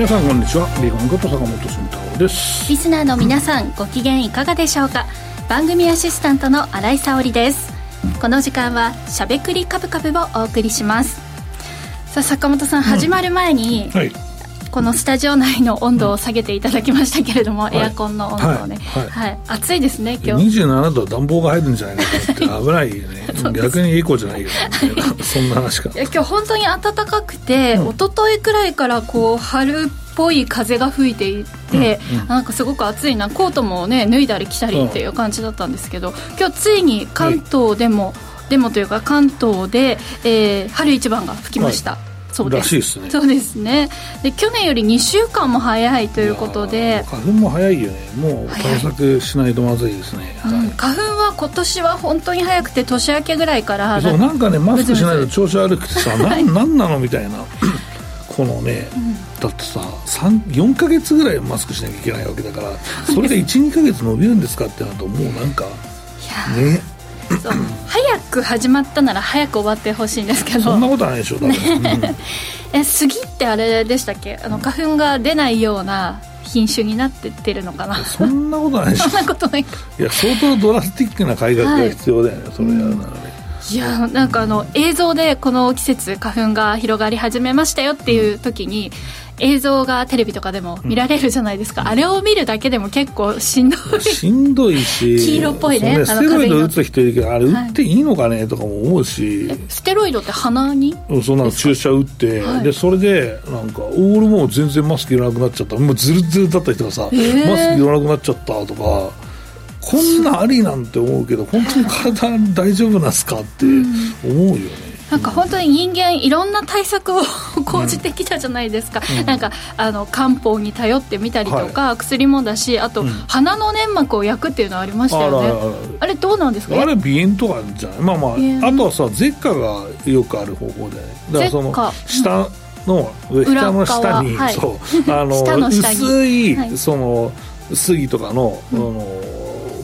皆さんこんにちは、ビーコンこと坂本慎太郎です。リスナーの皆さん、ご機嫌いかがでしょうか。番組アシスタントの新井沙織です。この時間はしゃべくりカブカブをお送りします。さあ坂本さん、始まる前に、はい、このスタジオ内の温度を下げていただきましたけれども、エアコンの温度をね、暑いですね今日。27度は暖房が入るんじゃないかって危ないよね逆にいい子じゃないよねそんな話か。いや今日本当に暖かくて、一昨日くらいからこう春っぽい風が吹いていて、なんかすごく暑いな、コートもね脱いだり着たりっていう感じだったんですけど、今日ついに関東でも、でもというか関東で、春一番が吹きました、そうですらしいですね。そうですね。で去年より2週間も早いということで、花粉も早いよね。もう対策しないとまずいですね、花粉は今年は本当に早くて、年明けぐらいからそうなんかね、マスクしないと調子悪くてさ、なんなのみたいなこのね、だってさ4ヶ月ぐらいマスクしなきゃいけないわけだから、それで 1,2 ヶ月伸びるんですかってなると、もうなんかねそう早く始まったなら早く終わってほしいんですけど、そんなことはないでしょう、杉ってあれでしたっけ、花粉が出ないような品種になってってるのかな。そんなことないでしょそんなことないか。いや相当ドラスティックな改革が必要だよね、それやるならね。いやなんか映像でこの季節花粉が広がり始めましたよっていう時に、映像がテレビとかでも見られるじゃないですか、あれを見るだけでも結構しんどいし黄色っぽいね、ステロイド打つ人いるけど、あれ打っていいのかねとかも思うし、ステロイドって鼻にそんな注射打って、でそれでなんか俺も全然マスクいらなくなっちゃった、もうズルズルだった人がさ、マスクいらなくなっちゃったとか、こんなありなんて思うけど、本当に体大丈夫なんですかって思うよね、なんか本当に人間いろんな対策を講じてきたじゃないですか、なんか漢方に頼ってみたりとか、薬もだし、あと、鼻の粘膜を焼くっていうのありましたよね。 あれどうなんですか。あれ鼻炎とかじゃない、まあまあ、あとはさ舌下がよくある方法で、ね、だからその舌の下の下に、薄いその杉とかの、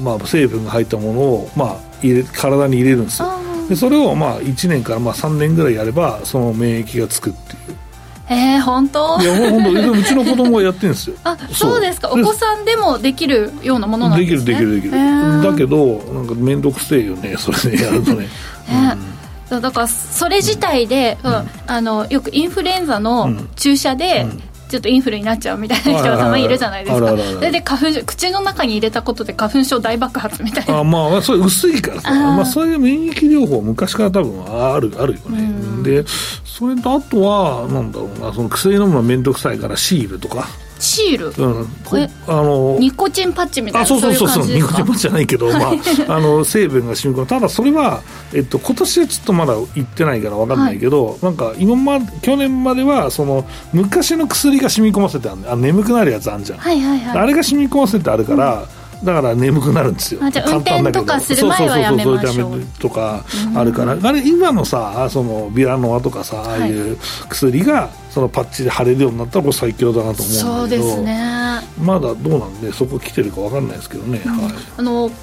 まあ、成分が入ったものを、まあ、体に入れるんですよ。でそれをまあ1年からまあ3年ぐらいやれば、その免疫がつくっていう。本当？いや本当、うちの子供はやってるんですよあ、そうですか。お子さんでもできるようなものなんですね。できる、だけどなんか面倒くせえよね、それねやるとね、だからそれ自体で、よくインフルエンザの注射で、ちょっとインフルになっちゃうみたいな人がたまにいるじゃないですか。で花粉口の中に入れたことで花粉症大爆発みたいな。まあそれ薄いからさ、まあ、そういう免疫療法昔から多分あるよね。でそれとあとはなんだろうな、その薬飲むのは面倒くさいからシールとか。シール、ニコチンパッチみたいな。そういう感じですか。ニコチンパッチじゃないけど、成分が染み込む。ただそれは、今年はちょっとまだ行ってないから分かんないけど、なんか去年まではその昔の薬が染み込ませてある、眠くなるやつあるじゃん、あれが染み込ませてあるから、だから眠くなるんですよ。じゃあ運転とかする前はやめましょう。とかあるから、あれ今のさ、そのビラノアとかさ、ああいう薬がそのパッチで貼れるようになったら、これ最強だなと思うんだけど、そうですね、まだどうなんでそこ来てるか分かんないですけどね、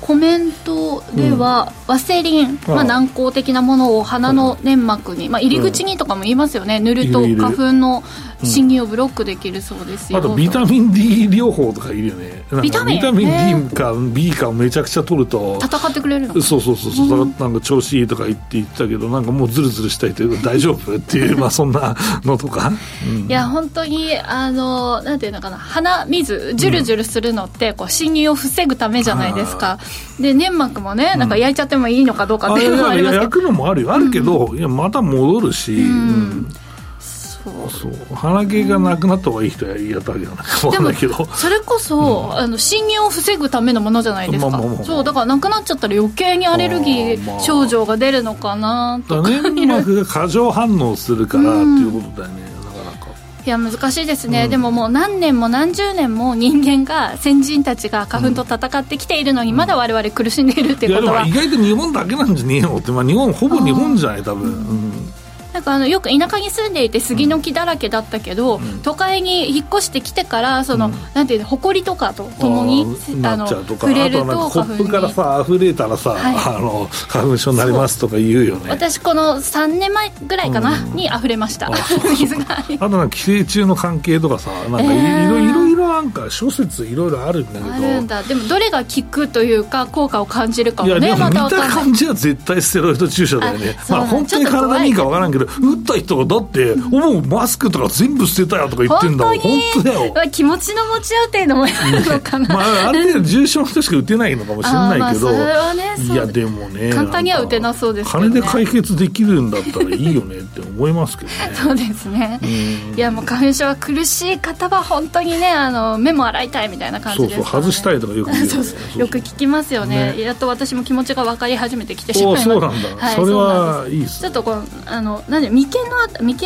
コメントでは、ワセリン、軟膏的なものを鼻の粘膜に、入り口にとかも言いますよね、塗ると花粉の侵入をブロックできるそうですよ、あとビタミン D 療法とかいるよね。ビタミン D か B かをめちゃくちゃ取ると戦ってくれるの。そう、なんか調子いいとか言ってたけど、なんかもうズルズルしたいというか大丈夫っていう、そんなのとかいや本当になんていうのかな、鼻水ジュルジュルするのってこう侵入を防ぐためじゃないですか。で粘膜もね、なんか焼いちゃってもいいのかどうかっていうのもありますけど、焼くのもあるけど、いやまた戻るし、そう鼻毛がなくなった方がいい人はやったわけじゃないかもしれないけど、それこそ、侵入を防ぐためのものじゃないですか、そうだからなくなっちゃったら余計にアレルギー症状が出るのかなとか、粘膜が過剰反応するからっていうことだよね。いや難しいですね、でももう何年も何十年も人間が、先人たちが花粉と戦ってきているのに、まだ我々苦しんでいるっていうことは、いやでも意外と日本だけなんじゃねえのって、日本ほぼ日本じゃない多分、なんかよく田舎に住んでいて杉の木だらけだったけど、うん、都会に引っ越してきてからその、うん、なんていうの埃とかと共に触れるとコップからさあふれたらさ、はい、花粉症になりますとか言うよね。私この3年前ぐらいかな、うん、にあふれました水が。あとなんか寄生虫の関係とかさなんかいろいろなんか諸説いろいろあるんだけど、あるんだ。でもどれが効くというか効果を感じるかもね。いやでも見た感じは絶対ステロイド注射だよね。まあ本当に体にいいか分からんけど打った人がだってもうマスクとか全部捨てたよとか言ってんだもん。本当だよ。気持ちの持ち合うっていうのもあるのかな、ね。まあ、ある程度重症の人しか打てないのかもしれないけど、まあね、いやでもね簡単には打てなそうですけど、ね、金で解決できるんだったらいいよねって思いますけどね。そうですね。いやもう花粉症は苦しい方は本当にね目も洗いたいみたいな感じです、ね、そうそう外したいとかよく言うよね。そうそうそうそうよく聞きますよね。やっと私も気持ちが分かり始めてきてしまいました。そうなんだ、はい、それはいいです。ちょっとこう眉間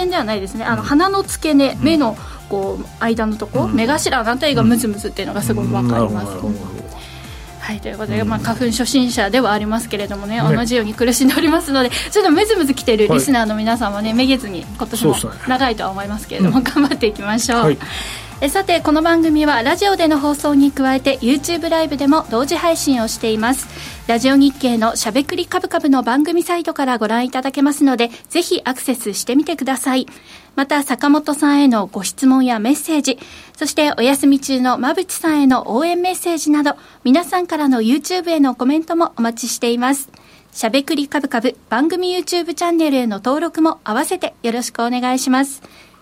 ではないですね、鼻の付け根、うん、目のこう間のとこ、うん、目頭のあたりがムズムズっていうのがすごく分かります、うんうん、はい、ということで、まあ、花粉初心者ではありますけれども ね同じように苦しんでおりますので、ちょっとムズムズ来てるリスナーの皆さんもね、はい、めげずに今年も長いとは思いますけれども、ね、頑張っていきましょう、はい、さてこの番組はラジオでの放送に加えて YouTube ライブでも同時配信をしています。ラジオ日経のしゃべくりカブカブの番組サイトからご覧いただけますので、ぜひアクセスしてみてください。また坂本さんへのご質問やメッセージ、そしてお休み中の馬淵さんへの応援メッセージなど、皆さんからの YouTube へのコメントもお待ちしています。しゃべくりカブカブ番組 YouTube チャンネルへの登録も合わせてよろしくお願いします。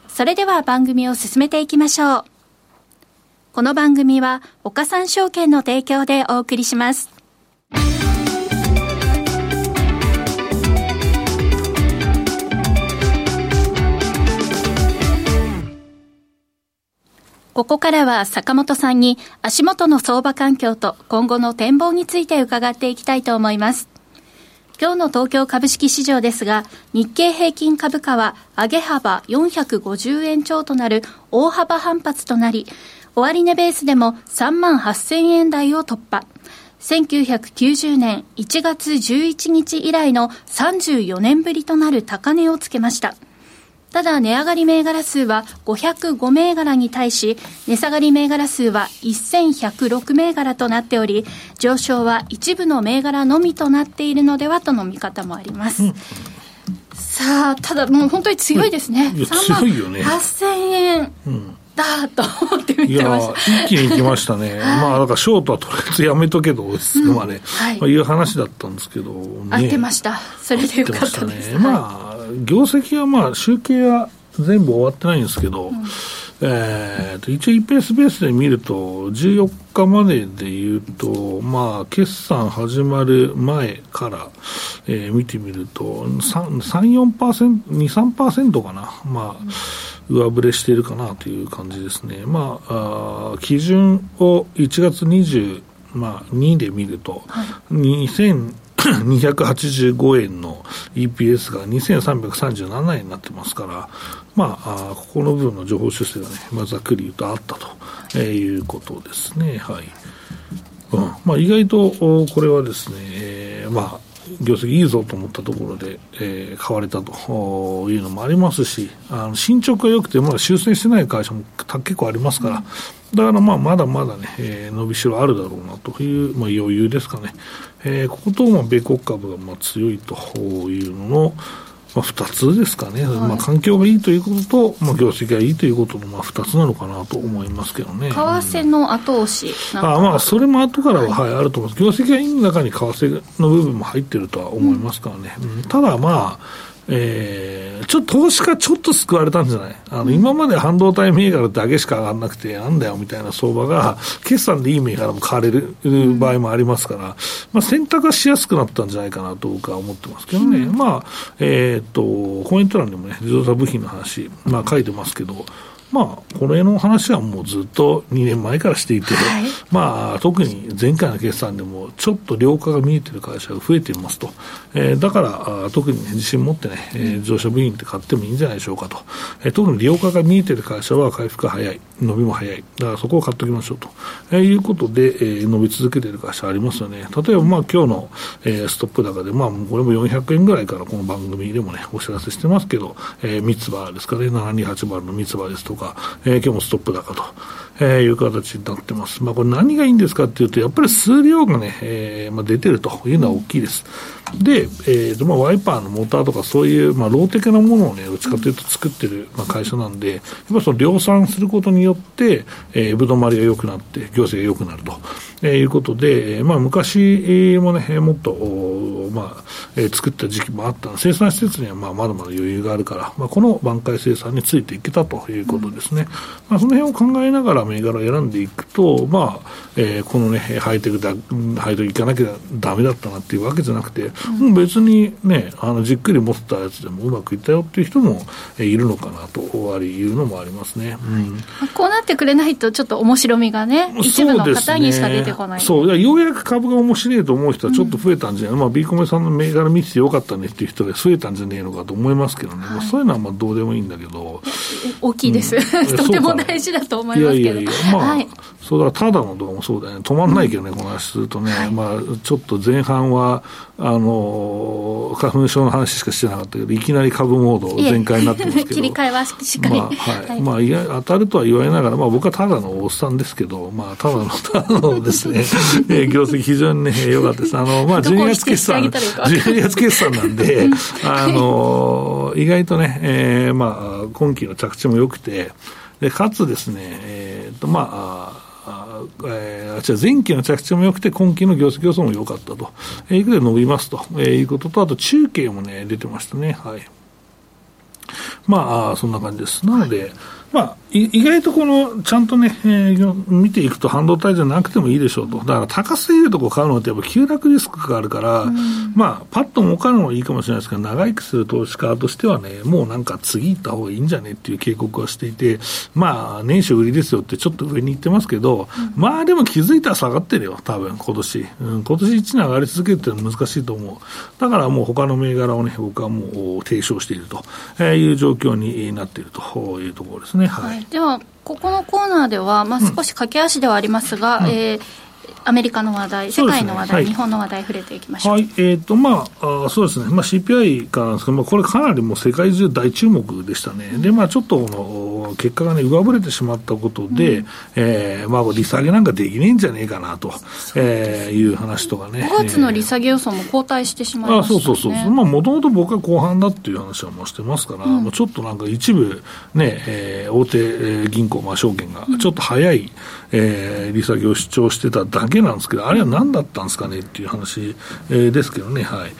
それでは番組を進めていきましょう。この番組は岡三証券の提供でお送りします。ここからは坂本さんに足元の相場環境と今後の展望について伺っていきたいと思います。今日の東京株式市場ですが、日経平均株価は上げ幅450円超となる大幅反発となり、終値ベースでも 38,000 円台を突破。1990年1月11日以来の34年ぶりとなる高値をつけました。ただ値上がり銘柄数は505銘柄に対し、値下がり銘柄数は1106銘柄となっており、上昇は一部の銘柄のみとなっているのではとの見方もあります、うん、さあただもう本当に強いですね、うん、強いよね。 38000 円、うんだと思って見てました。いや一気に行きましたね、はい、まあだからショートはとりあえずやめとけと落ち着くまで、うんはいまあ、いう話だったんですけど、ね、合ってました。それでよかったですね、はい、まあ業績はまあ集計は全部終わってないんですけど、うん一応 EPS ベースで見ると14日まででいうと、まあ、決算始まる前から、見てみると 3,4%、2,3% かな、まあ、上振れしているかなという感じですね、まあ、基準を1月22、まあ、で見ると、はい、285円の EPS が2337円になってますから、まあ、ここの部分の情報修正がね、まあ、ざっくり言うとあったということですね、はいうんまあ、意外とこれはですね、まあ業績いいぞと思ったところで、買われたというのもありますし、進捗が良くてまだ修正してない会社も結構ありますから、だからまあまだまだね、伸びしろあるだろうなという、まあ、余裕ですかね、こことまあ米国株がまあ強いというのの、まあ、2つですかね、はいまあ、環境がいいということと、まあ、業績がいいということのまあ2つなのかなと思いますけどね。為替の後押しなんかまあそれも後からは、はいはい、あると思います。業績がいい中に為替の部分も入ってるとは思いますからね、うん、ただまあちょっと投資家ちょっと救われたんじゃない？今まで半導体銘柄だけしか上がらなくてなんだよみたいな相場が決算でいい銘柄も買われる場合もありますから、まあ、選択がしやすくなったんじゃないかなと僕は思ってますけどね、まあコメント欄でもね自動車部品の話、まあ、書いてますけどまあ、これの話はもうずっと2年前からしていて、はい、まあ、特に前回の決算でもちょっと量化が見えている会社が増えていますと、だから特に自信持ってね、自動車部品って買ってもいいんじゃないでしょうかと、特に量化が見えている会社は回復が早い、伸びも早い、だからそこを買っておきましょうと、いうことで、伸び続けている会社ありますよね。例えばまあ今日の、ストップ高で、まあ、これも400円ぐらいからこの番組でもねお知らせしてますけど、三つ葉ですかね、728番の三つ葉ですとか、今日もストップ高と、いう形になってます。まあ、これ何がいいんですかっていうと、やっぱり数量がね、まあ、出てるというのは大きいです。で、まあ、ワイパーのモーターとかそういう、まあ、ローテクなものをね、どっちかというと作ってる、まあ、会社なんで、やっぱその量産することによって、ぶどまりが良くなって、行政が良くなると、いうことで、まあ、昔もね、もっと、まあ、作った時期もあったので、生産施設にはまあまだまだ余裕があるから、まあ、この挽回生産についていけたということですね。まあ、その辺を考えながら、銘柄を選んでいくと、まあこのねハイテクいかなきゃダメだったなっていうわけじゃなくて、うん、別にねじっくり持ったやつでもうまくいったよっていう人もいるのかなというのもありますね、うん。こうなってくれないとちょっと面白みがね一部の方にしか出てこない。そう、ね、そうようやく株が面白いと思う人はちょっと増えたんじゃない、うん。まあ、B コメさんの銘柄見てよかったねっていう人が増えたんじゃねえのかと思いますけどね、はい。まあ、そういうのはまあどうでもいいんだけど大きいです、うん、とても大事だと思いますけど。いやいや、まあ、はい、そうだからただの動画もそうだよね、止まんないけどね、うん、この話するとね、はい。まあ、ちょっと前半は花粉症の話しかしてなかったけど、いきなり株モード全開になってますけど切り替えはしっかり、まあ、はいはい、まあ、いや当たるとは言われながら、まあ、僕はただのおっさんですけど、まあ、ただのですね業績非常にね良かったです。まあ、12月決算なんで意外とね、まあ、今期の着地も良くて、でかつですね、まあ前期の着地も良くて今期の業績予想も良かったと、いうことで伸びますと、いうことと、あと中継もね出てましたね、はい。まあそんな感じです。なので、はい、まあ、意外とこのちゃんとね、見ていくと半導体じゃなくてもいいでしょうと。だから高すぎるとこ買うのってやっぱ急落リスクがあるから、うん、まあパッと儲かるのはいいかもしれないですけど、長生きする投資家としてはね、もうなんか次行った方がいいんじゃねっていう警告はしていて、まあ年初売りですよってちょっと上に行ってますけど、うん、まあでも気づいたら下がってるよ多分今年、うん、今年1年上がり続けるっていうのは難しいと思う。だからもう他の銘柄をね僕はもう提唱していると、いう状況になっているというところですね。はいはい。ではここのコーナーでは、まあ、少し駆け足ではありますが、うん、アメリカの話題、世界の話題、ね、はい、日本の話題触れていきましょう。はい、まあ、そうですね、まあ、CPI からなんですけど、まあ、これかなりもう世界中大注目でしたね。で、まあ、ちょっと結果がね上振れてしまったことで、うん、まあ、利下げなんかできねえんじゃねえかなと、いう話とかね、5月の利下げ予想も後退してしまいましたね。そう、まあ、もともと僕は後半だっていう話はもうしてますから、うん、もうちょっとなんか一部、ね、大手銀行、まあ、証券がちょっと早い、利下げを主張してただけなんですけど、あれは何だったんですかねっていう話、ですけどね、はい。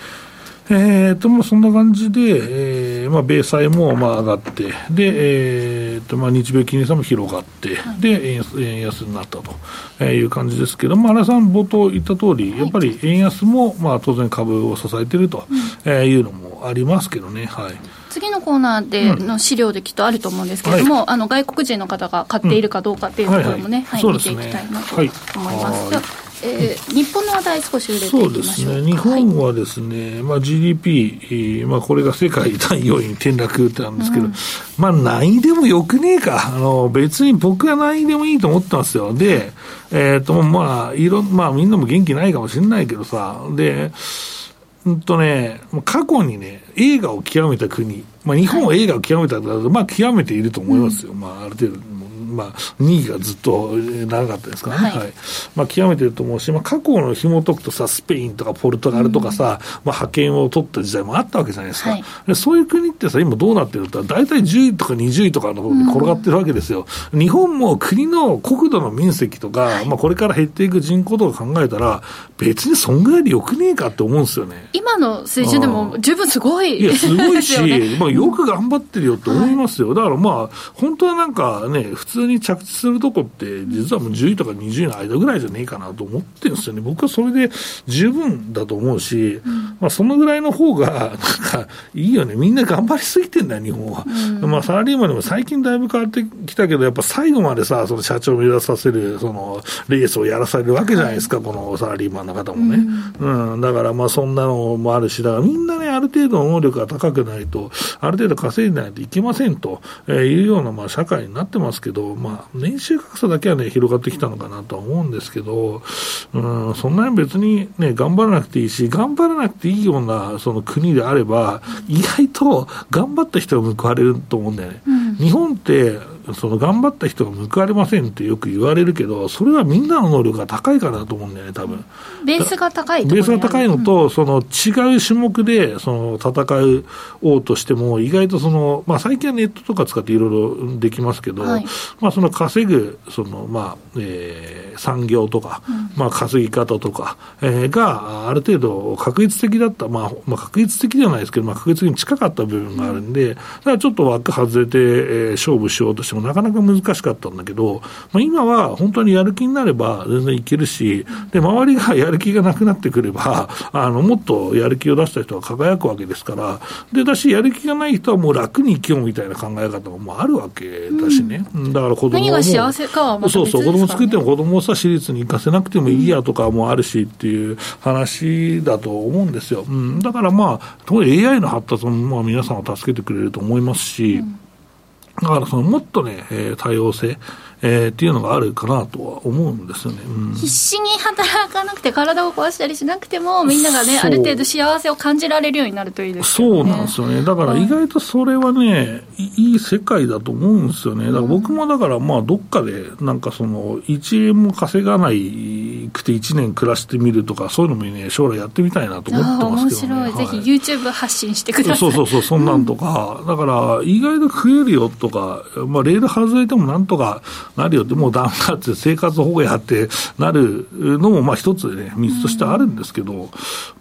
まあ、そんな感じで、まあ、米債もまあ上がって、で、まあ、日米金利差も広がって、はい、で、円安になったという感じですけど、まあ、荒井さん冒頭言った通り、はい、やっぱり円安も、まあ、当然株を支えているというのもありますけどね、はい。次のコーナーでの資料できっとあると思うんですけれども、はい、外国人の方が買っているかどうかっていうところもね、はいはいはい、見ていきたいなと思います。はい。日本の話題少し触れていきましょう。そうですね、日本はですね、はい、まあ、GDP、まあ、これが世界第4位に転落ってなんですけど、うん、まあ、何位でもよくねえか、別に僕は何位でもいいと思ってますよ。で、まあ、まあ、みんなも元気ないかもしれないけどさ、で、ね、過去にね、映画を極めた国、まあ、日本は映画を極めた国だと、まあ、極めていると思いますよ、うん、まあ、ある程度。まあ、2位がずっと長かったですからね、はいはい。まあ、極めてると思うし、まあ、過去の紐解くとさ、スペインとかポルトガルとかさ、うん、まあ、覇権を取った時代もあったわけじゃないですか、はい。でそういう国ってさ、今どうなってるって大体10位とか20位とかのところに転がってるわけですよ、うん。日本も国の国土の面積とか、はい、まあ、これから減っていく人口とか考えたら別にそんぐらいでよくねえかって思うんですよね。今の水準でも十分すごい、いやすごいし、ね、まあ、よく頑張ってるよって思いますよ、はい。だからまあ本当はなんかね普通通に着地するとこって実はもう10位とか20位の間ぐらいじゃねえかなと思ってるんですよね。僕はそれで十分だと思うし、まあ、そのぐらいの方がなんかいいよね。みんな頑張りすぎてんだよ日本は、まあ、サラリーマンでも最近だいぶ変わってきたけど、やっぱ最後までさ、その社長を目指させるそのレースをやらされるわけじゃないですか、このサラリーマンの方もね、だからまあそんなのもあるし、だからみんなねある程度の能力が高くないとある程度稼いでないといけませんというようなまあ社会になってますけど、まあ、年収格差だけはね広がってきたのかなとは思うんですけど、そんなに別にね頑張らなくていいし、頑張らなくていいようなその国であれば意外と頑張った人が報われると思うんだよね、日本ってその頑張った人が報われませんってよく言われるけど、それはみんなの能力が高いからだと思うんだよね多分。ベースが高いところ、ベースが高いのと、その違う種目でその戦う王としても意外とその、まあ、最近はネットとか使っていろいろできますけど、まあ、その稼ぐその、まあ産業とか、まあ、稼ぎ方とか、がある程度確率的だった、まあまあ、確率的ではないですけど、まあ、確率に近かった部分があるんで、だからちょっと枠外れて、勝負しようとしてもなかなか難しかったんだけど、まあ、今は本当にやる気になれば全然いけるし、で周りがやる気がなくなってくればもっとやる気を出した人は輝くわけですから、でだしやる気がない人はもう楽に生きようみたいな考え方もあるわけだしね、だから子供も何が幸せかはまた別ですからね。そうそう、子供作っても子供をさ私立に行かせなくてもいいやとかもあるしっていう話だと思うんですよ、だからまあ当然 AI の発達もまあ皆さんを助けてくれると思いますし、だからそのもっとね、多様性、っていうのがあるかなとは思うんですよね、必死に働かなくて体を壊したりしなくてもみんながねある程度幸せを感じられるようになるといいですよね。そうなんですよね。だから意外とそれはね、いい世界だと思うんですよね。だから僕もだからまあどっかでなんかその1円も稼がないくて1年暮らしてみるとか、そういうのもね将来やってみたいなと思ってますけどね。面白い、はい、ぜひ YouTube 発信してください。そうそうそう、そんなんとか、だから意外と食えるよとか、まあ、レール外れてもなんとかなるよって、もうダメだって生活保護やってなるのもまあ一つね水としてあるんですけど、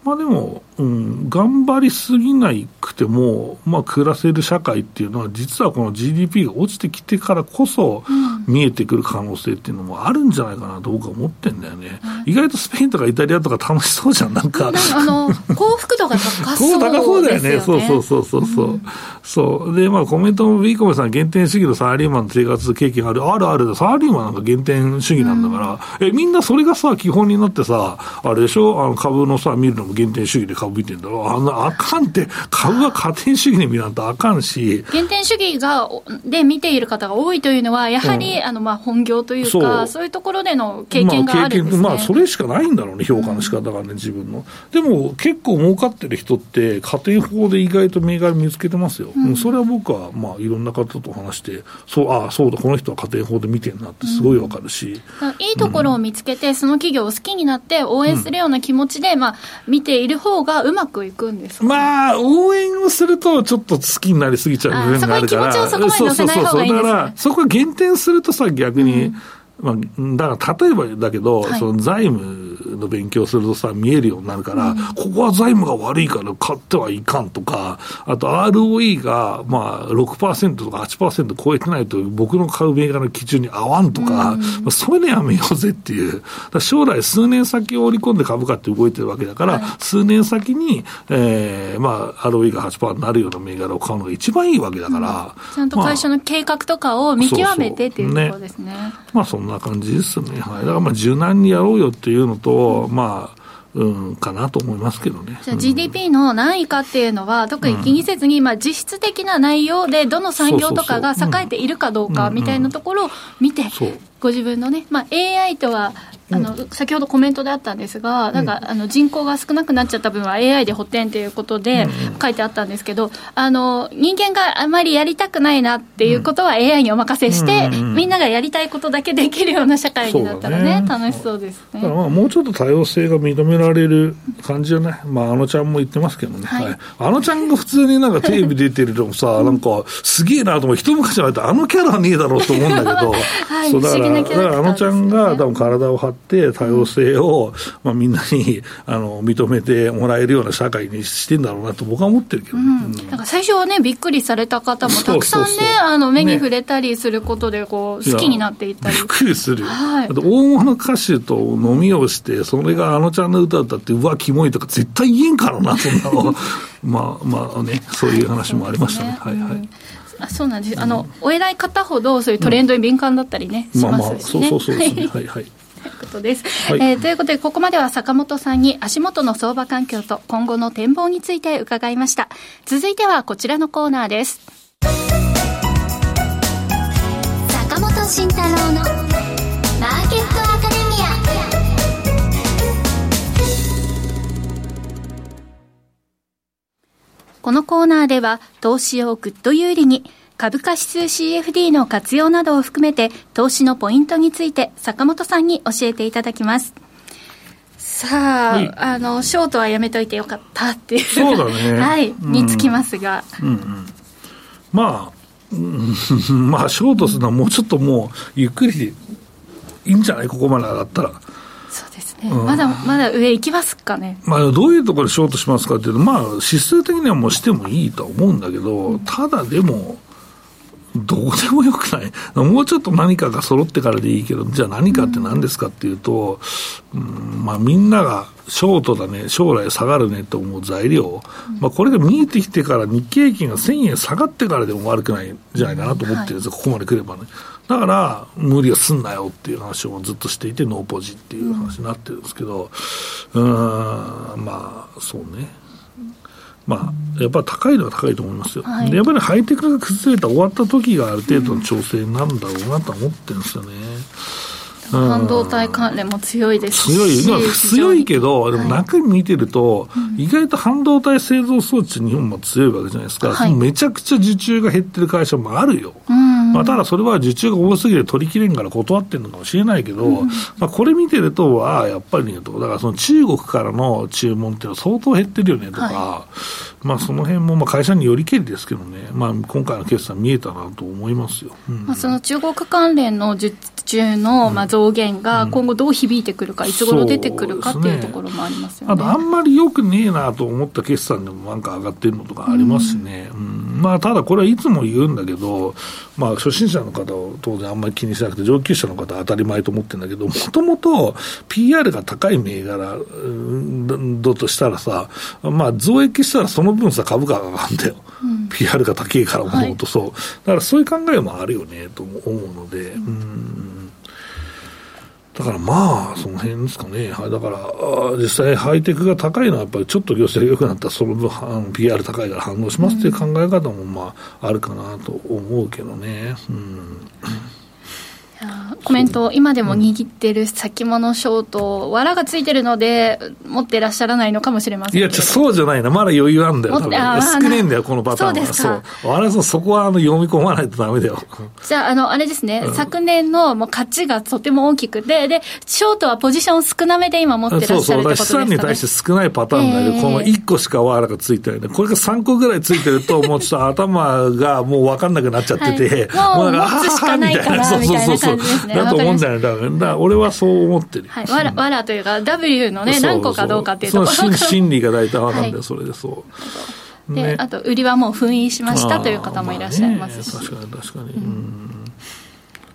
まあでも、頑張りすぎなくてもまあ暮らせる社会っていうのは実はこの GDP が落ちてきてからこそ見えてくる可能性っていうのもあるんじゃないかなと僕は思ってんだよね、意外とスペインとかイタリアとか楽しそうじゃん、なんか幸福度が高そうですよね。高そうだよね。そうそうそうそうそう、そうでまあコメントもビーコメさん原点主義のサラリーマンの生活経験あるサラリーマンなんか原点主義なんだから、みんなそれがさ基本になってさ、あれでしょ、株のさ見るのも原点主義で株見てんだろ、あかんって、株は加点主義で見なんてあかんし、原点主義がで見ている方が多いというのはやはり、まあ、本業というかそういうところでの経験があるんですね、まあ、それしかないんだろうね評価の仕方がね、自分の。でも結構儲かってる人って家庭法で意外と銘柄見つけてますよ、それは僕は、まあ、いろんな方と話して、そうだこの人は家庭法で見てるなってすごいわかるし、いいところを見つけて、その企業を好きになって応援するような気持ちで、まあ、見ている方がうまくいくんですかね。まあ応援をするとちょっと好きになりすぎちゃう部分があるから、そこに気持ちをそこまで乗せない方がいいんですよね。だからそこは減点するとさ逆に、まあ、だから例えばだけど、その財務の勉強するとさ見えるようになるから、ここは財務が悪いから買ってはいかんとか、あと ROE がまあ 6% とか 8% 超えてないと僕の買う銘柄の基準に合わんとか、まあ、そういうのやめようぜっていう、だ将来数年先を織り込んで株価って動いてるわけだから、数年先に、まあ ROE が 8% になるような銘柄を買うのが一番いいわけだから、ちゃんと会社の計画とかを見極めてっていうところですね。まあそんな感じですね、だからまあ柔軟にやろうよっていうのと、まあかなと思いますけどね。じゃあ GDP の何位かっていうのは特に気にせずに、まあ、実質的な内容でどの産業とかが栄えているかどうかみたいなところを見て、ご自分のね、まあ、AI とは先ほどコメントであったんですが、なんか人口が少なくなっちゃった分は AI で補填ということで書いてあったんですけど、人間があまりやりたくないなっていうことは AI にお任せして、みんながやりたいことだけできるような社会になったらね、楽しそうですね。だからまあもうちょっと多様性が認められる感じじゃない、まあ、あのちゃんも言ってますけどね、あのちゃんが普通になんかテレビ出てるのもさなんかすげえなと思う、一昔前ってあのキャラはねえだろうと思うんだけど、そうだからあのちゃんが多分体を張ってって多様性を、みんなに認めてもらえるような社会にしてんだろうなと僕は思ってるけど、なんか最初はねびっくりされた方もたくさんね、そうそうそう目に触れたりすることでこう、好きになっていったり、びっくりするよ、はい、だって大物歌手と飲みをしてそれがちゃんの歌だってうわキモいとか絶対言えんからなそんなのね、そういう話もありましたね、はいはい、そうなんです、お偉い方ほどそういうトレンドに敏感だったりね、しますしね、そうそうそうですね、はいはいということです、はい、ということでここまでは坂本さんに足元の相場環境と今後の展望について伺いました。続いてはこちらのコーナーです。坂本慎太郎のマーケットアカデミア。このコーナーでは投資をグッド有利に、株価指数 CFD の活用などを含めて投資のポイントについて坂本さんに教えていただきます。さあ、はい、ショートはやめといてよかったっていうそうだね、はい、につきますが、ショートするのはもうちょっともうゆっくりいいんじゃない、ここまで上がったら。そうですね、まだ上行きますかね、どういうところでショートしますかっていうと、指数的にはもうしてもいいとは思うんだけど、ただでもどうでもよくないもうちょっと何かが揃ってからでいいけど、じゃあ何かって何ですかっていうと、みんながショートだね、将来下がるねと思う材料、これが見えてきてから日経平均が1000円下がってからでも悪くないんじゃないかなと思ってるんですよ、ここまで来ればね。だから無理はすんなよっていう話をずっとしていて、ノーポジっていう話になってるんですけど、そうね、やっぱり高いのは高いと思いますよ、はい、でやっぱりハイテクが崩れた終わった時がある程度の調整なんだろうなと思ってるんですよね、半導体関連も強いですし、強いけど、でも中身見てると、意外と半導体製造装置、日本も強いわけじゃないですか、めちゃくちゃ受注が減ってる会社もあるよ、ただそれは受注が多すぎて取りきれんから断ってるのかもしれないけど、これ見てると、やっぱりねと、だからその中国からの注文っていうのは相当減ってるよねとか、その辺も会社によりけりですけどね、今回の決算見えたなと思いますよ、その中国関連の受注の増減が今後どう響いてくるか、いつ頃出てくるかっていうところもありますよね。あとあんまり良くねえなと思った決算でもなんか上がってるのとかありますしね、ただこれはいつも言うんだけど、初心者の方を当然あんまり気にしなくて上級者の方は当たり前と思ってるんだけど、もともと PR が高い銘柄だとしたらさ、増益したらその分さ株価が上がるんだよ、PR が高いから思うと、そう、だからそういう考えもあるよねと思うので、だからその辺ですかね。だから実際ハイテクが高いのはやっぱりちょっと業績が良くなったらその分 PR 高いから反応しますっていう考え方もあるかなと思うけどね、コメント、今でも握ってる先物ショート、藁がついてるので持ってらっしゃらないのかもしれません。いやそうじゃないな、まだ余裕あるんだよ、多分少ねえんだよこのパターンは。そうですか。そこは読み込まないとダメだよじゃああれですね、昨年のもう価値がとても大きくて、でショートはポジション少なめで今持ってらっしゃるってことですかね。資産に対して少ないパターンだけど、この1個しか藁がついてない、これが3個ぐらいついてるともうちょっと頭がもう分かんなくなっちゃってて、持つしかないからみたいな感じですね。だと思うんじゃないだから俺はそう思ってる、わらというか W の、ね、何個かどうかっていうところ、その心理が大体分かるんだよ、それでそうで、あと売りはもう封印しましたという方もいらっしゃいますし、確かに、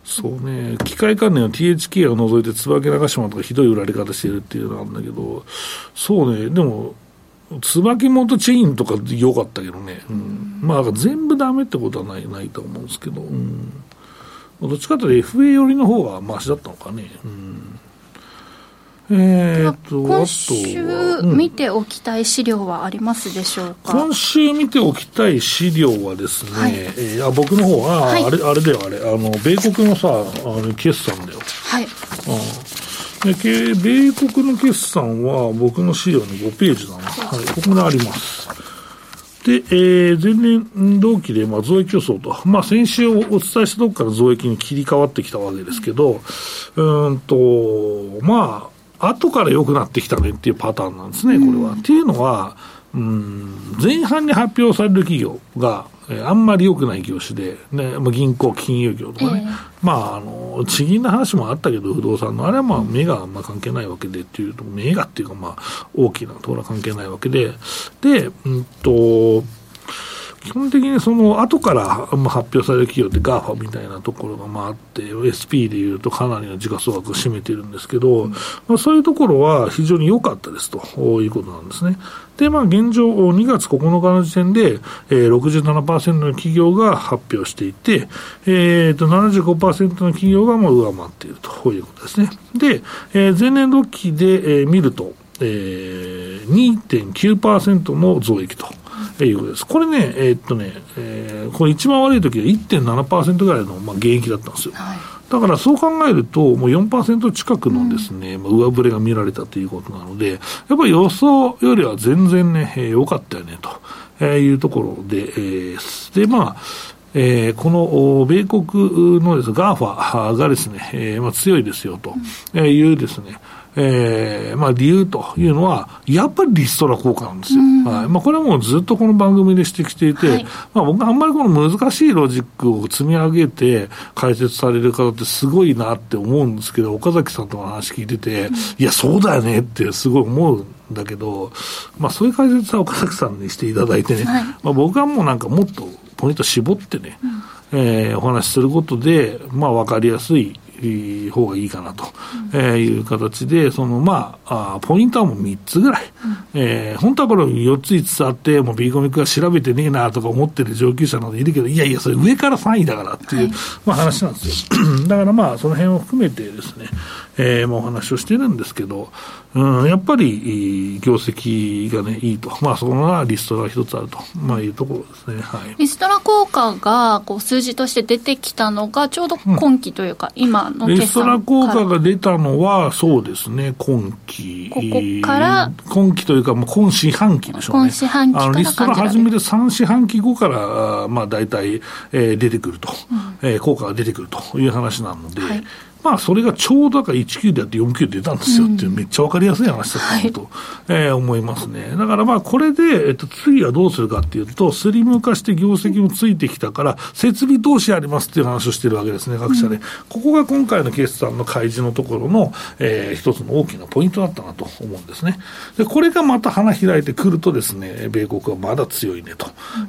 そうね、機械関連の THK を除いて椿中島とかひどい売られ方してるっていうのがあるんだけど、そうね、でも椿元チェインとか良かったけどね、全部ダメってことはないと思うんですけど、どっちかというと FA 寄りの方がマシだったのかね、今週見ておきたい資料はありますでしょうか。今週見ておきたい資料はですね、僕の方は、あれだよ、米国のさ決算だよ、で米国の決算は僕の資料の5ページだな、ここにあります。で前年同期で増益予想と、先週お伝えしたとこから増益に切り替わってきたわけですけど、後から良くなってきたねっていうパターンなんですね、これは。っていうのは前半に発表される企業があんまり良くない業種で、銀行、金融業とかね、地銀の話もあったけど不動産のあれはまあ目があんま関係ないわけでっていうと、目がっていうかまあ大きなところは関係ないわけで、で、基本的にその後から発表される企業って GAFA みたいなところがまああって SP でいうとかなりの時価総額を占めているんですけど、まあ、そういうところは非常に良かったですということなんですね。で、まあ、現状2月9日の時点で 67% の企業が発表していて、75% の企業がもう上回っているということですね。で、前年度期で見ると、2.9% の増益ということです。これね、これ一番悪い時は 1.7% ぐらいのまあ減益だったんですよ、はい、だからそう考えるともう 4% 近くのですね、上振れが見られたということなので、やっぱり予想よりは全然ね、良かったよねというところで、でまあこの米国のです、ね、GAFA がですね、まあ、強いですよというですね、まあ、理由というのはやっぱりリストラ効果なんですよ、はい。まあ、これはもうずっとこの番組で指摘していて、はい、まあ、僕あんまりこの難しいロジックを積み上げて解説される方ってすごいなって思うんですけど、岡崎さんとの話聞いてて、いやそうだよねってすごい思うんだけど、まあ、そういう解説は岡崎さんにしていただいてね、はい、まあ、僕はもうなんかもっとポイント絞ってね、お話しすることで、まあ、分かりやすい方がいいかなという形で、そのまあポイントはもう3つぐらい、本当はこれ4つ5つあってもう B コミックが調べてねえなとか思ってる上級者などいるけど、いやいやそれ上から3位だからっていう、はい、まあ、話なんですよ。だからまあその辺を含めてですね、まあ、お話をしてるんですけど、やっぱり業績がねいいと、まあ、そこがリストラが一つあると、まあ、いうところですね、はい。リストラ効果がこう数字として出てきたのがちょうど今期というか、今リストラ効果が出たのはそうですね、今期、ここから今期というか、まあ、今四半期でしょうね。今四半期からリストラ始めて3四半期後から、まあ、大体、出てくると、効果が出てくるという話なので、はい、まあ、それがちょうどだから1級であって4級で出たんですよっていう、めっちゃ分かりやすい話だったなと、思いますね。だからまあこれで、次はどうするかっていうと、スリム化して業績もついてきたから設備投資ありますっていう話をしてるわけですね、各社で、ここが今回の決算の開示のところの、一つの大きなポイントだったなと思うんですね。でこれがまた花開いてくるとですね、米国はまだ強いね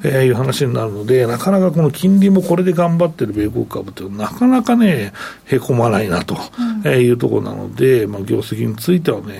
と、いう話になるので、なかなかこの金利もこれで頑張ってる米国株ってなかなかねへこまないなというところなので、まあ、業績についてはね、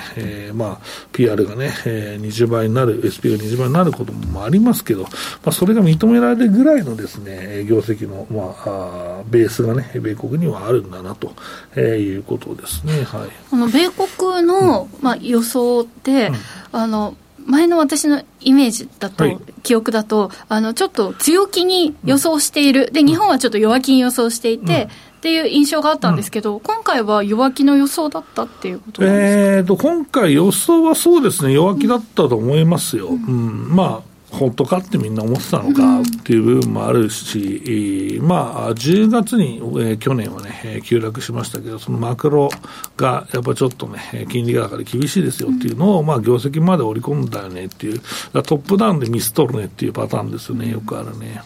まあ PR がね、20倍になる SP が20倍になることもありますけど、まあ、それが認められるぐらいのですね業績の、まあ、ベースがね米国にはあるんだなと、いうことですね、はい。あの米国の、まあ、予想って、あの前の私のイメージだと、はい、記憶だとちょっと強気に予想している、で日本はちょっと弱気に予想していて、っていう印象があったんですけど、今回は弱気の予想だったっていうことなんですか。今回予想はそうですね、弱気だったと思いますよ、まあ本当かってみんな思ってたのかっていう部分もあるし、まあ10月に、去年はね急落しましたけど、そのマクロがやっぱちょっとね金利がだから厳しいですよっていうのを、まあ業績まで織り込んだよねっていう、トップダウンでミス取るねっていうパターンですよね、よくあるね、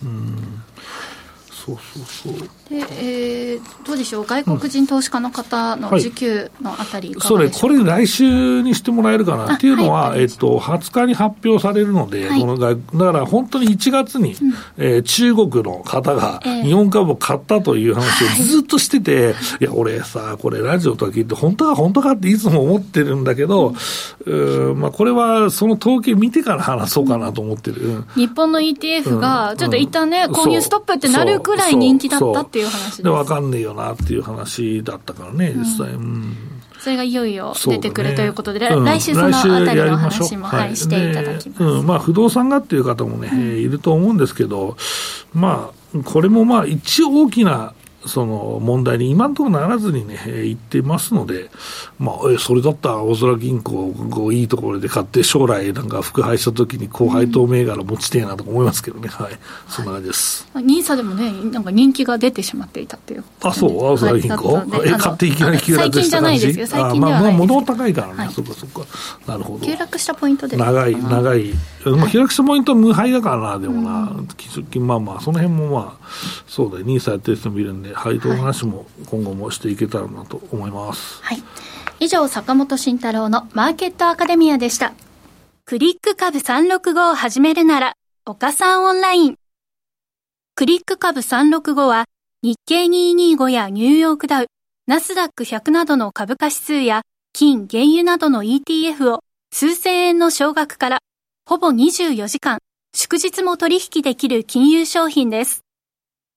そうそうそう。で、どうでしょう、外国人投資家の方の時給のあたりいかがでしょうか。これ来週にしてもらえるかなっていうのは、はい、20日に発表されるので、はい、だから本当に1月に、中国の方が日本株を買ったという話をずっとしてて、いや俺さこれラジオとか聞いて本当かっていつも思ってるんだけど、まあ、これはその統計見てから話そうかなと思ってる、日本の ETF がちょっと一旦ね、購入ストップってなるくらいぐらい人気だったっていう話です。で分かんねえよなっていう話だったからね、実際、それがいよいよ出てくる、ということで、来週そのあたりの話も、はい、していただきます、まあ、不動産がっていう方もね、いると思うんですけど、まあ、これもまあ一応大きなその問題に今のところならずにね言ってますので、まあ、それだったら大空銀行をいいところで買って将来なんか副配したときに高配当銘柄持ちてえなとか思いますけどね、はい、そんな感じです。ニーサでもねなんか人気が出てしまっていたっていう、あそう大空銀行、買っていきなり急落した感じ、最近じゃないですよ、最近ではないです、まあ、物高いからね、はい、そっかそっか、なるほど、急落したポイントで長い、まあ、急落したポイントは無敗だからな、でもな、まあまあその辺もまあそうだ、ニーサやってる人もいるんで配当の話も今後もしていけたらなと思います、はいはい、以上坂本慎太郎のマーケットアカデミアでした。クリック株365を始めるなら岡三オンライン。クリック株365は日経225やニューヨークダウ、ナスダック100などの株価指数や金、原油などの ETF を数千円の少額からほぼ24時間祝日も取引できる金融商品です。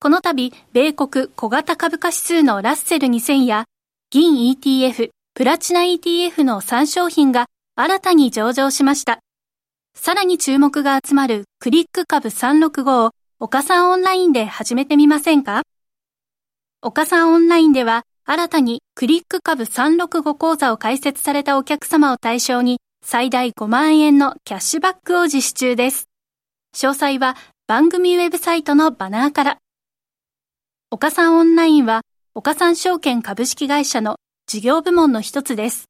この度、米国小型株価指数のラッセル2000や銀 ETF、プラチナ ETF の3商品が新たに上場しました。さらに注目が集まるクリック株365を岡三オンラインで始めてみませんか？岡三オンラインでは新たにクリック株365口座を開設されたお客様を対象に最大5万円のキャッシュバックを実施中です。詳細は番組ウェブサイトのバナーから。岡三オンラインは岡三証券株式会社の事業部門の一つです。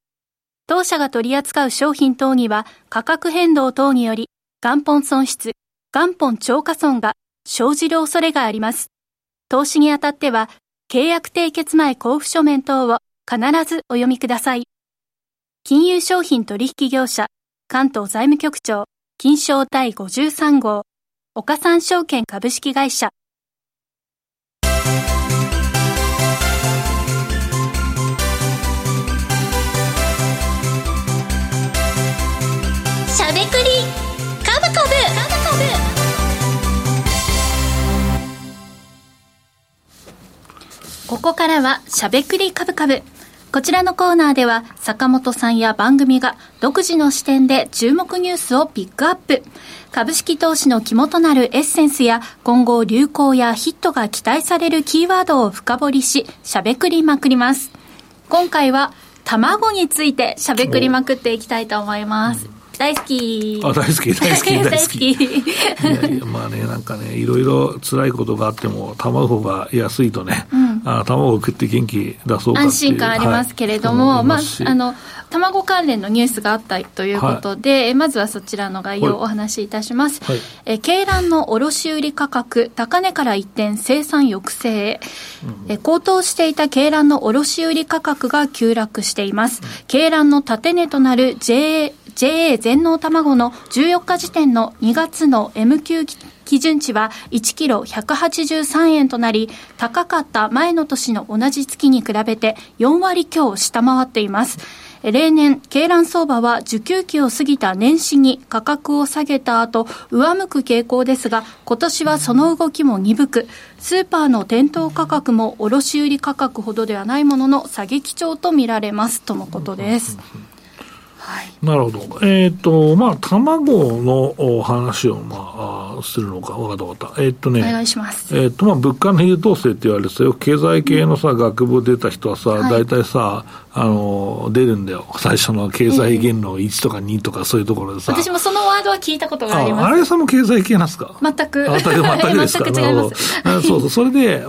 当社が取り扱う商品等には価格変動等により元本損失、元本超過損が生じる恐れがあります。投資にあたっては契約締結前交付書面等を必ずお読みください。金融商品取引業者関東財務局長金商第53号岡三証券株式会社。しゃべくりカブカブ。ここからはしゃべくりカブカブ。こちらのコーナーでは坂本さんや番組が独自の視点で注目ニュースをピックアップ。株式投資の肝となるエッセンスや今後流行やヒットが期待されるキーワードを深掘りししゃべくりまくります。今回は卵についてしゃべくりまくっていきたいと思います。大好き。あ、大好き。いやまあね、なんかね、いろいろ辛いことがあっても卵が安いとね、うん、卵を食って元気出そうかっていう安心感ありますけれども、はい、卵関連のニュースがあったということで、はい、まずはそちらの概要をお話しいたします、はい、鶏卵の卸売価格高値から一転生産抑制へ、うん、高騰していた鶏卵の卸売価格が急落しています、うん、鶏卵の縦値となる JA 全農卵の14日時点の2月の M 級基準値は1キロ183円となり、高かった前の年の同じ月に比べて4割強下回っています。例年、鶏卵相場は受給期を過ぎた年始に価格を下げた後、上向く傾向ですが、今年はその動きも鈍く、スーパーの店頭価格も卸売価格ほどではないものの下げ基調と見られますとのことです。なるほど。卵の話を、するのか。わかった。お願いします。物価の優等生って言われてさ、よく経済系のさ、学部出た人はさ、大体さ、出るんだよ。最初の経済言論1とか2とかそういうところでさ。私もそのワードは聞いたことがあります。あれさんも経済系なんですか？全くですか。全く違います。そう。それで、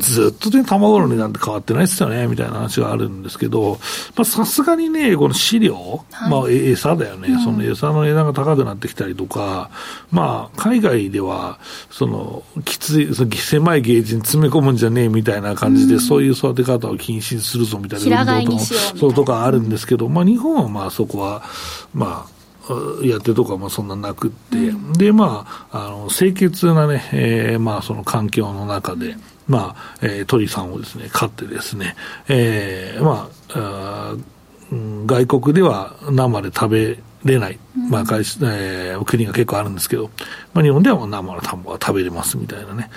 ずっとね、卵の値段って変わってないですよね、みたいな話があるんですけど、さすがにね、この飼料、餌だよね、その餌の値段が高くなってきたりとか、海外では、きつい、狭いゲージに詰め込むんじゃねえ、みたいな感じで、そういう育て方を禁止するぞ、みたいな運動とかあるんですけど、日本はそこは、やってるとかもそんななくって、で、清潔なね、その環境の中で、鳥さんをですね、飼ってですね、外国では生で食べれない、国が結構あるんですけど、日本では生の卵は食べれますみたいなね、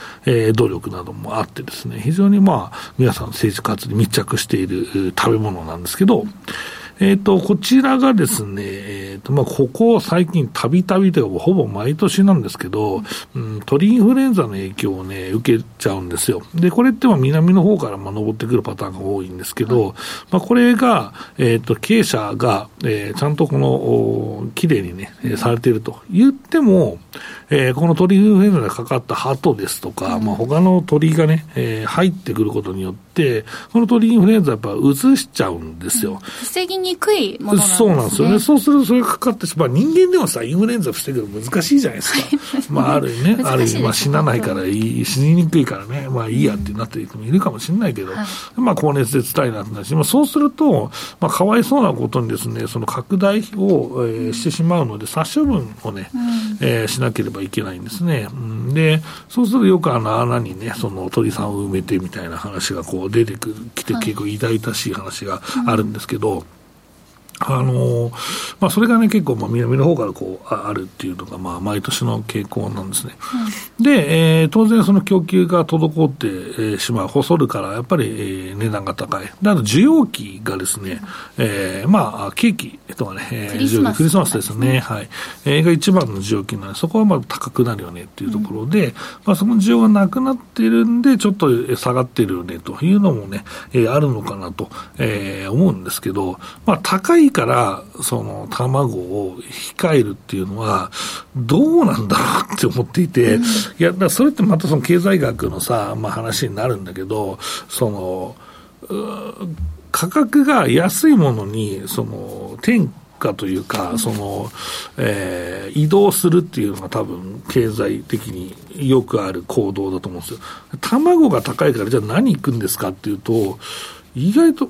努力などもあってですね、非常に皆さんの政治活動に密着している食べ物なんですけど、こちらがですね、ここ最近たびたびというかほぼ毎年なんですけど、鳥インフルエンザの影響をね、受けちゃうんですよ。で、これって南の方から登ってくるパターンが多いんですけど、これが、経営者が、ちゃんとこの、きれいにね、されていると言っても、この鳥インフルエンザがかかった鳩ですとか、他の鳥がね、入ってくることによって、この鳥インフルエンザやっぱ移しちゃうんですよ。にくいものなんですね。そうなんですよね。そうするとそれがかかってしまう、人間でもさインフルエンザ防ぐの難しいじゃないですかまあある意味ね、ある意味、まあ、死なないからいい、死ににくいからね、まあいいやってなっていくもいるかもしれないけど、はい、まあ高熱で伝えなくなるし、まあ、そうすると、まあ、かわいそうなことにですね、その拡大を、してしまうので殺処分をね、しなければいけないんですね。でそうするとよく穴にねその鳥さんを埋めてみたいな話がこう出てきて、はい、結構痛々しい話があるんですけど、まあ、それがね結構まあ南の方からこうあるっていうのがまあ毎年の傾向なんですね、うん、で、当然その供給が滞ってしまう、細るからやっぱり値段が高い。だから需要期がですね、まあケーキとかね、クリスマスですね、はい、が一番の需要期なので、そこはまあ高くなるよねっていうところで、うん、まあ、その需要がなくなってるんでちょっと下がってるよねというのもね、あるのかなと、思うんですけど、まあ高いからその卵を控えるっていうのはどうなんだろうって思っていて、うん、いやだからそれってまたその経済学のさ、まあ、話になるんだけど、その価格が安いものにその転嫁というか、その、移動するっていうのが多分経済的によくある行動だと思うんですよ。卵が高いからじゃあ何行くんですかっていうと意外と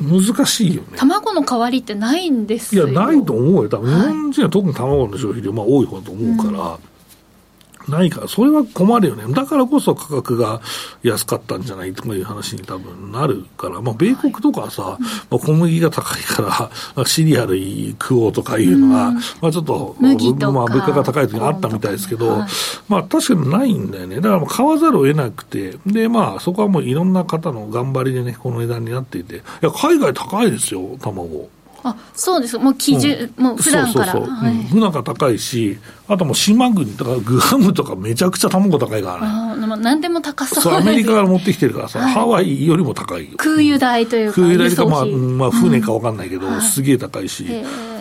難しいよね。卵の代わりってないんですよ。いやないと思うよ。多分日本人は特に卵の消費量、まあ、多い方だと思うから、うん、ないからそれは困るよね。だからこそ価格が安かったんじゃないという話に多分なるから、まあ、米国とかはさ、はい、まあ、小麦が高いからシリアル食おうとかいうのが、うん、まあ、ちょっと麦とか、まあ、物価が高い時にあったみたいですけど、はい、まあ、確かにないんだよね。だからもう買わざるを得なくて、で、まあ、そこはもういろんな方の頑張りでねこの値段になっていて、いや海外高いですよ卵。あ、そうです。もう基準、うん、もう普段から、そうそうそう、はい、普段から高いし、あともう島国とかグアムとかめちゃくちゃ卵高いからね。何でも高そうです。そう、アメリカから持ってきてるからさ、はい、ハワイよりも高いよ。空輸代というか、空輸代とか、まあ、まあ、船か分かんないけど、うん、すげえ高いし、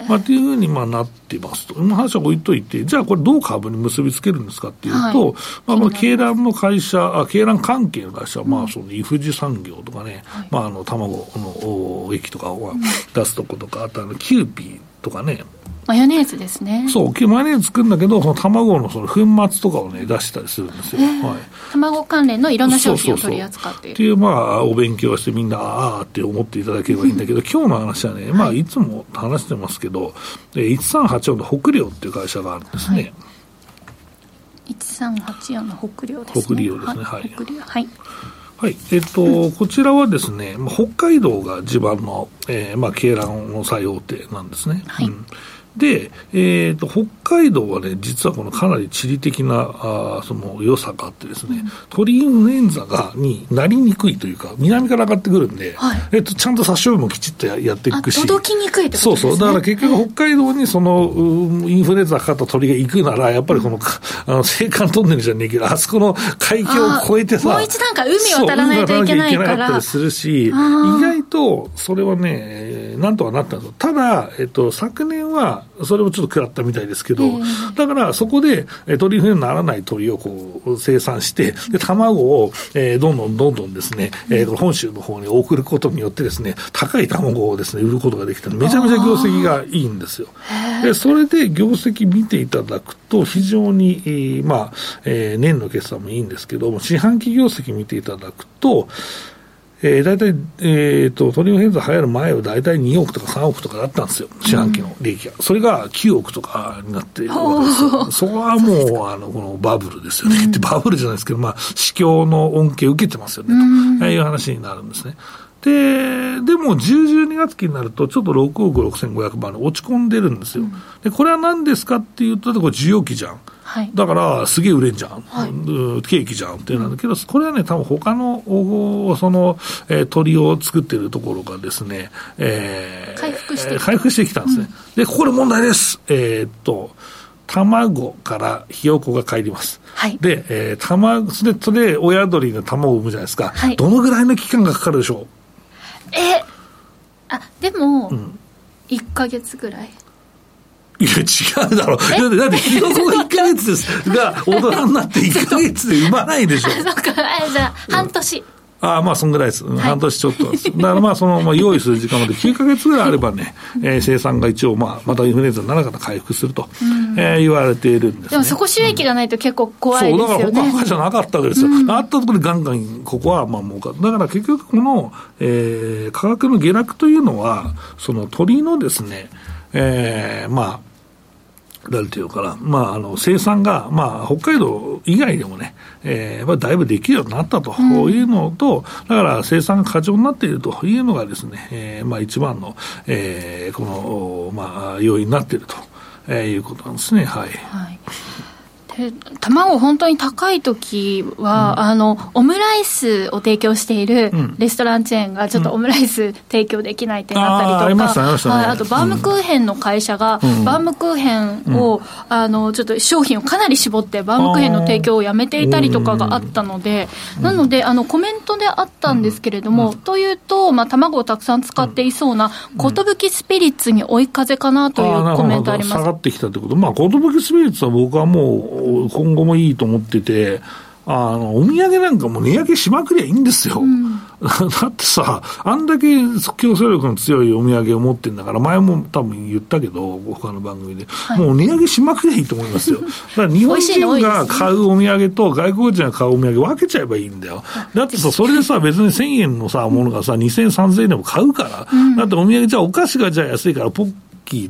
まあ、っていうふうにまあなってますと。この話は置いといて、じゃあこれどう株に結びつけるんですかっていうと、はい、まあ、この鶏卵の会社、鶏卵関係の会社は、まあ、そのイフジ産業とかね、はい、まあ、卵の液とかを出すとことか、あとキユーピーとかね、マヨネーズですね。そう、マヨネーズ作るんだけど、その卵のその粉末とかをね出したりするんですよ、はい。卵関連のいろんな商品を取り扱っているっていう、まあお勉強してみんなあーって思っていただければいいんだけど、今日の話はね、まあいつも話してますけど、はい、1384の北陵っていう会社があるんですね。はい、1384の北陵ですね。北陵ですね。はい。北陵、はい。はい、こちらはですね、北海道が地盤の、まあ、鶏卵の最大手なんですね。はい、うん、で、北海道はね、実はこのかなり地理的な、その良さがあってですね、うん、鳥インフルエンザになりにくいというか、南から上がってくるんで、はい、ちゃんと殺処分もきちっとやっていくし。届きにくいってことですね。そうそう。だから結局北海道にその、インフルエンザがかかった鳥が行くなら、やっぱりこの、青函トンネルじゃねえけど、あそこの海峡を越えてさ、もう一段階海を渡らないといけないから。そう、海を渡らなきゃいけなかったりするし、意外とそれはね、なんとかなったんですよ。ただ、昨年は、それもちょっと食らったみたいですけど、だからそこで鳥インフルにならない鳥をこう生産して、で卵をどんどんですね、本州の方に送ることによってですね、高い卵をですね売ることができたので、めちゃめちゃ業績がいいんですよ。でそれで業績見ていただくと非常に、まあ、年の決算もいいんですけども、四半期業績見ていただくと、大体、鳥インフルエンザ流行る前は大体2億とか3億とかだったんですよ、四半期の利益が。それが9億とかになってるわけですよ。そこはもう、このバブルですよね。ってバブルじゃないですけど、まあ、市況の恩恵を受けてますよね、という話になるんですね。でも10、12月期になるとちょっと6億6500万に落ち込んでるんですよ。でこれは何ですかっていうと、これ需要期じゃん。はい、だからすげえ売れんじゃん、はい、ケーキじゃんってなんだけど、これはね多分他のその、鳥を作ってるところがですね、回復してきたんですね、うん、でここで問題です。卵からひよこが帰ります、はい、で、卵で親鳥の卵を産むじゃないですか、はい、どのぐらいの期間がかかるでしょう。でも、うん、1ヶ月ぐらい。いや違うだろう。だってひよこが1ヶ月ですが大人になって1ヶ月で産まないでしょ。そうか、じゃあ半年。ああ、まあそんぐらいです、はい、半年ちょっとです。だからまあそのまあ用意する時間まで9ヶ月ぐらいあればね生産が一応まあまたインフルエンザにならなかった回復すると、言われているんです、ね、でもそこ収益がないと結構怖いですよね。そうだから他じゃなかったわけですよ、あったところでガンガンここはまあ儲かる。だから結局この、価格の下落というのはその鳥のですね、まあなんていうかな、まあ、生産が、まあ、北海道以外でもね、まあ、だいぶできるようになったというのと、だから生産が過剰になっているというのがですね、まあ、一番の、この、まあ、要因になっていると、いうことなんですね。はい。はい卵本当に高い時は、オムライスを提供しているレストランチェーンがちょっとオムライス提供できないってなったりとか、あとバームクーヘンの会社が、バームクーヘンを、ちょっと商品をかなり絞ってバームクーヘンの提供をやめていたりとかがあったので、なのでコメントであったんですけれども、というと、まあ、卵をたくさん使っていそうな寿スピリッツに追い風かなというコメントあります。下がってきたということ、まあ、寿スピリッツは僕はもう今後もいいと思ってて、お土産なんかも値上げしまくりゃいいんですよ、だってさ、あんだけ競争力の強いお土産を持ってんだから、前も多分言ったけど他の番組で、はい、もう値上げしまくりゃいいと思いますよ。だから日本人が買うお土産と外国人が買うお土産分けちゃえばいいんだよ。だってさ、それでさ、別に1000円のさものがさ2000円3000円でも買うから、だってお土産じゃお菓子がじゃあ安いからポッ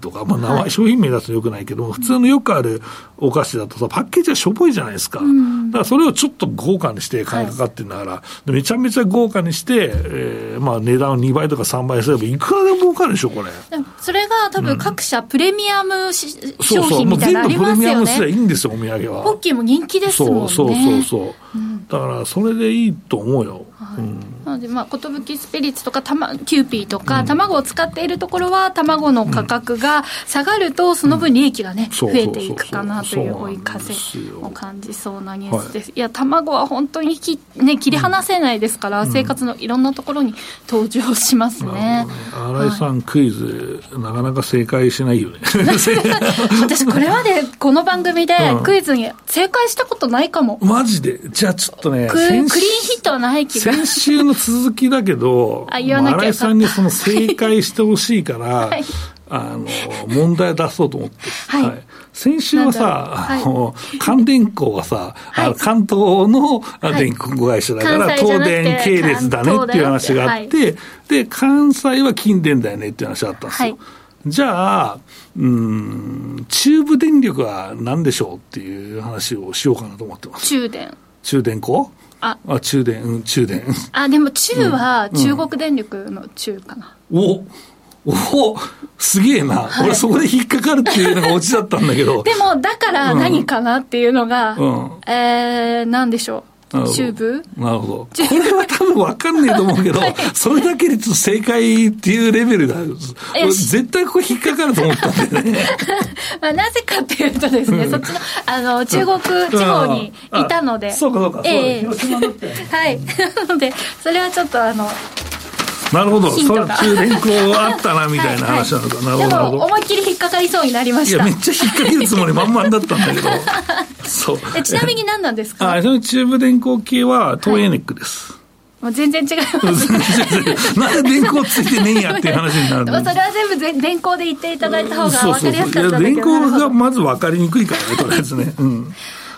とか、まあ、商品名出すのよくないけども、普通のよくあるお菓子だとさ、パッケージはしょぼいじゃないですか、だからそれをちょっと豪華にして金かかってるんだから、はい、めちゃめちゃ豪華にして、まあ、値段を2倍とか3倍すればいくらでも儲かるでしょこれ。でもそれが多分各社プレミアム、商品みたいなのありますよね。そうそう、もう全部プレミアムすればいいんですよお土産は。ポッキーも人気ですもんね。そうそうそう、だからそれでいいと思うよ。なので、まあ、寿スピリッツとかキューピーとか、卵を使っているところは卵の価格が下がると、その分利益がね、増えていくかなという追い風を感じそうなニュースです。はい、いや卵は本当にね、切り離せないですから、生活のいろんなところに登場しますね。新井さん、はい、クイズなかなか正解しないよね。私これまでこの番組でクイズに正解したことないかも。マジで？じゃあちょっとね、クリーンヒットはない気が。先週の続きだけど、新井さんにその正解してほしいから、はい、問題出そうと思って。はいはい、先週はさ、関電工はさ、関東の電工会社だから、東電系列だねっていう話があって、で、関西は近電だよねっていう話があったんですよ。はい、じゃあ、中部電力は何でしょうっていう話をしようかなと思ってます。中電工あ、中電。あ、でも中は中国電力の中かな。お、すげえな、俺そこで引っかかるっていうのがオチだったんだけど。でもだから何かなっていうのが、なんでしょう。中部？なるほど。これは多分分かんないと思うけど、それだけで正解っていうレベルだ。絶対ここ引っかかると思ったんだよね。まあ、なぜかっていうとですね、そっちの、中国地方にいたので。そうか。広島だって。はい。なので、それはちょっとなるほど、その中電工あったなみたいな話なのか。なるほど。でも思いっきり引っかかりそうになりました。いや、めっちゃ引っかけるつもり満々だったんだけど。そう。ちなみに何なんですか？その中部電工系は東エネックです、もう全然違いますね。なんで電工ついてねえんやっていう話になるの。それは全部電工で言っていただいた方が分かりやすかったんだけど。電工がまず分かりにくいからね、とりあえずね。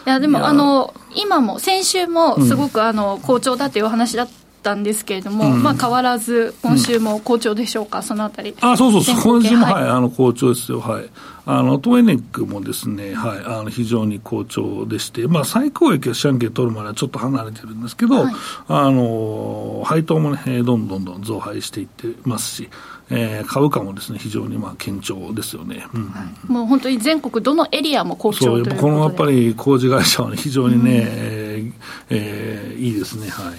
いやでも今も先週もすごく好調だというお話だったたんですけれども、まあ、変わらず今週も好調でしょうか、そのあたり。そう今週も、好調ですよ。はい、東エネックもですね、非常に好調でして、まあ、最高益を四半期取るまではちょっと離れてるんですけど、配当もねどんどん増配していってますし、株価もですね非常にまあ堅調ですよね。もう本当に全国どのエリアも好調ということで、このやっぱり工事会社は、ね、非常にね、いいですね。はい。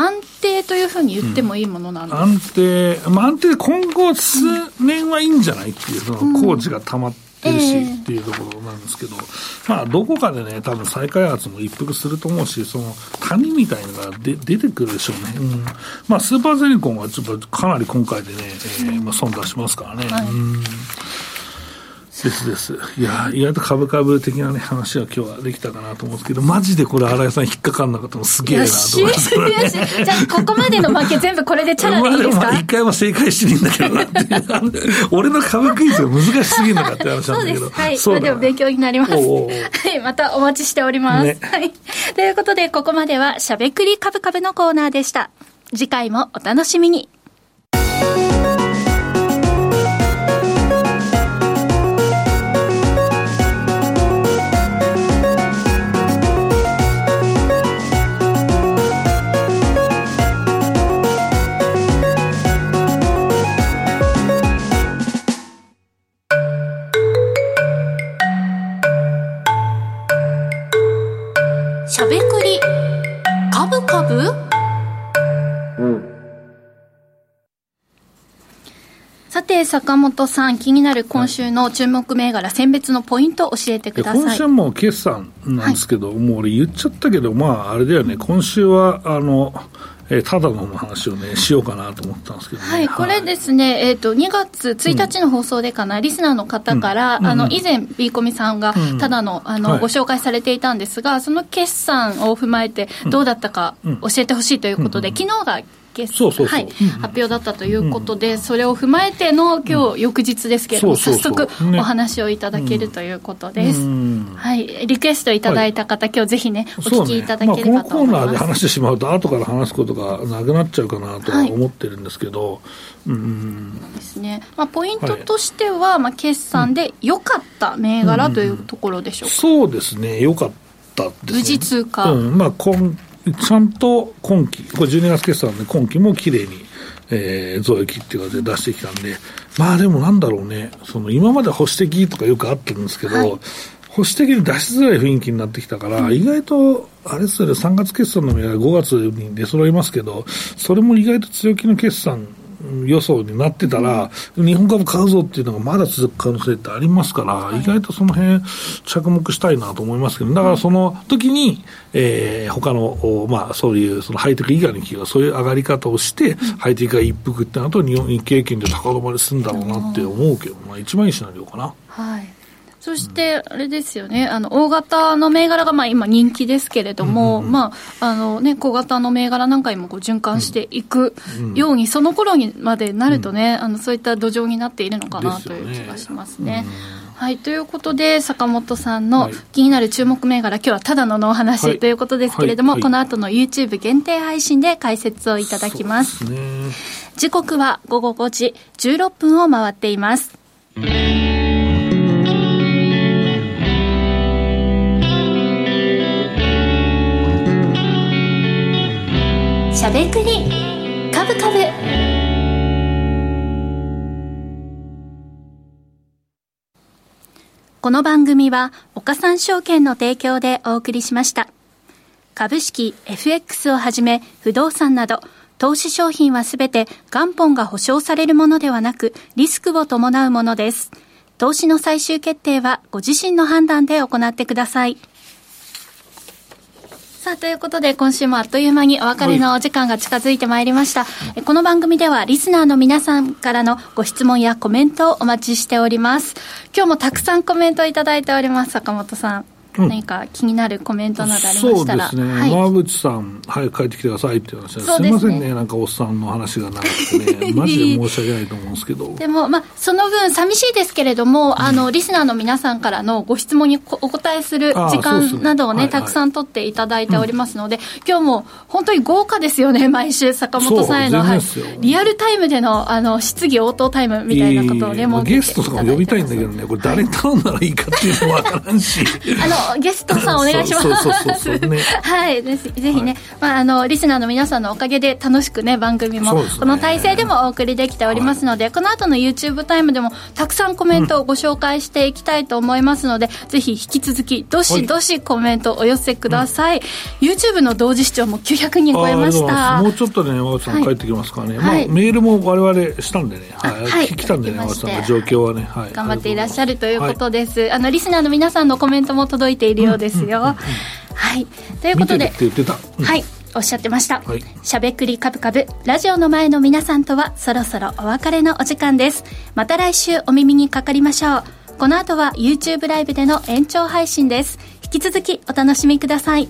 安定というふうに言ってもいいものなんですか？安定今後数年はいいんじゃないっていう、その工事がたまってるしっていうところなんですけど、まあ、どこかでね多分再開発も一服すると思うし、その谷みたいなのが出てくるでしょうね。まあ、スーパーゼネコンはちょっとかなり今回でね、損出しますからね。です。いや、意外と株株的な、ね、話は今日はできたかなと思うんですけど、マジでこれ新井さん引っかかんなかったのすげえなと思って、ね、じゃあここまでの負け全部これでチャラでいいですか。一回は正解してるんだけどなっていう俺の株クイズが難しすぎるのかって話なんだけどそうです、はい、そうだ、まあ、でも勉強になります。はい、またお待ちしております、ね、はい、ということでここまではしゃべくり株株のコーナーでした。次回もお楽しみに。しゃべくりカブカブ、うん、さて坂本さん、気になる今週の注目銘柄、はい、選別のポイントを教えてください。今週も決算なんですけど、はい、もう俺言っちゃったけど、まああれだよね、今週はただの話をねしようかなと思ったんですけど、ね、はい、これですね、2月1日の放送でかな、うん、リスナーの方から、うん、以前 B コミさんがただの、うん、はい、ご紹介されていたんですが、その決算を踏まえてどうだったか教えてほしいということで、うんうんうん、昨日がそうそうそう、はい、うん、発表だったということで、うん、それを踏まえての今日翌日ですけれども、うん、そうそうそう、早速、ね、お話をいただけるということです、はい、リクエストいただいた方、はい、今日ぜひねお聞きいただければと思います、まあ、このコーナーで話してしまうと後から話すことがなくなっちゃうかなとは思ってるんですけど、はい、ですね、まあ、ポイントとしては、はい、まあ、決算で良かった銘柄というところでしょうか。そうですね、良かったですね、無事通過、うん、まあちゃんと今期、これ12月決算で今期も綺麗に、増益っていう形で出してきたんで、まあでもなんだろうね、その今まで保守的とかよくあったんですけど、はい、保守的に出しづらい雰囲気になってきたから、うん、意外とあれですよね、3月決算の目が5月に出揃いますけど、それも意外と強気の決算予想になってたら、うん、日本株買うぞっていうのがまだ続く可能性ってありますから、はい、意外とその辺着目したいなと思いますけど、だからその時に、他の、まあ、そういうそのハイテク以外の企業がそういう上がり方をして、うん、ハイテクが一服ってなると日経平均で高止まりするんだろうなって思うけど、まあ、一番いいシナリオかな。はい、そしてあれですよね、大型の銘柄がまあ今人気ですけれども、うんうん、まあね、小型の銘柄なんかにもこう循環していくように、うん、その頃にまでなるとね、うん、そういった土壌になっているのかなという気がしますね、うん、はい、ということで坂本さんの気になる注目銘柄、はい、今日はただのお話、はい、ということですけれども、はいはい、この後の YouTube 限定配信で解説をいただきま す、 そうですね、時刻は午後5時16分を回っています。しゃべくりカブカブ、この番組は岡三証券の提供でお送りしました。株式 FX をはじめ不動産など投資商品はすべて元本が保証されるものではなくリスクを伴うものです。投資の最終決定はご自身の判断で行ってください。さあ、ということで今週もあっという間にお別れのお時間が近づいてまいりました、はい、この番組ではリスナーの皆さんからのご質問やコメントをお待ちしております。今日もたくさんコメントいただいております。坂本さん、うん、何か気になるコメントなどありましたら。そうですね、はい、馬渕さん早く帰ってきてくださいって話です。すみませんね、なんかおっさんの話が長くてねマジで申し訳ないと思うんですけどでも、まあ、その分寂しいですけれども、うん、リスナーの皆さんからのご質問にお答えする時間などを ね、はいはい、たくさん取っていただいておりますので、うん、今日も本当に豪華ですよね。毎週坂本さんへの、はい、リアルタイムでの、質疑応答タイムみたいなことをね、もうゲストとかも呼びたいんだけどね、これ誰頼んだらいいかっていうのわからんしゲストさんお願いします。はい、ぜひね、はい、まあ、リスナーの皆さんのおかげで楽しくね、番組も、ね、この体制でもお送りできておりますので、はい、この後の YouTube タイムでもたくさんコメントをご紹介していきたいと思いますので、うん、ぜひ引き続きどしどしコメントお寄せください、はい、YouTube の同時視聴も900人超えました。もうちょっとでね、和田さん帰ってきますからね、はい、まあ、メールも我々したんでね、はいはい、来たんでね、和田さんの状況はね、はい、頑張っていらっしゃるということです、はい、リスナーの皆さんのコメントも届いているようですよ、うんうんうん、はい、ということで見てるって言ってた、うん、はい、おっしゃってました、はい、しゃべくりカブカブ、ラジオの前の皆さんとはそろそろお別れのお時間です。また来週お耳にかかりましょう。この後は YouTube ライブでの延長配信です。引き続きお楽しみください。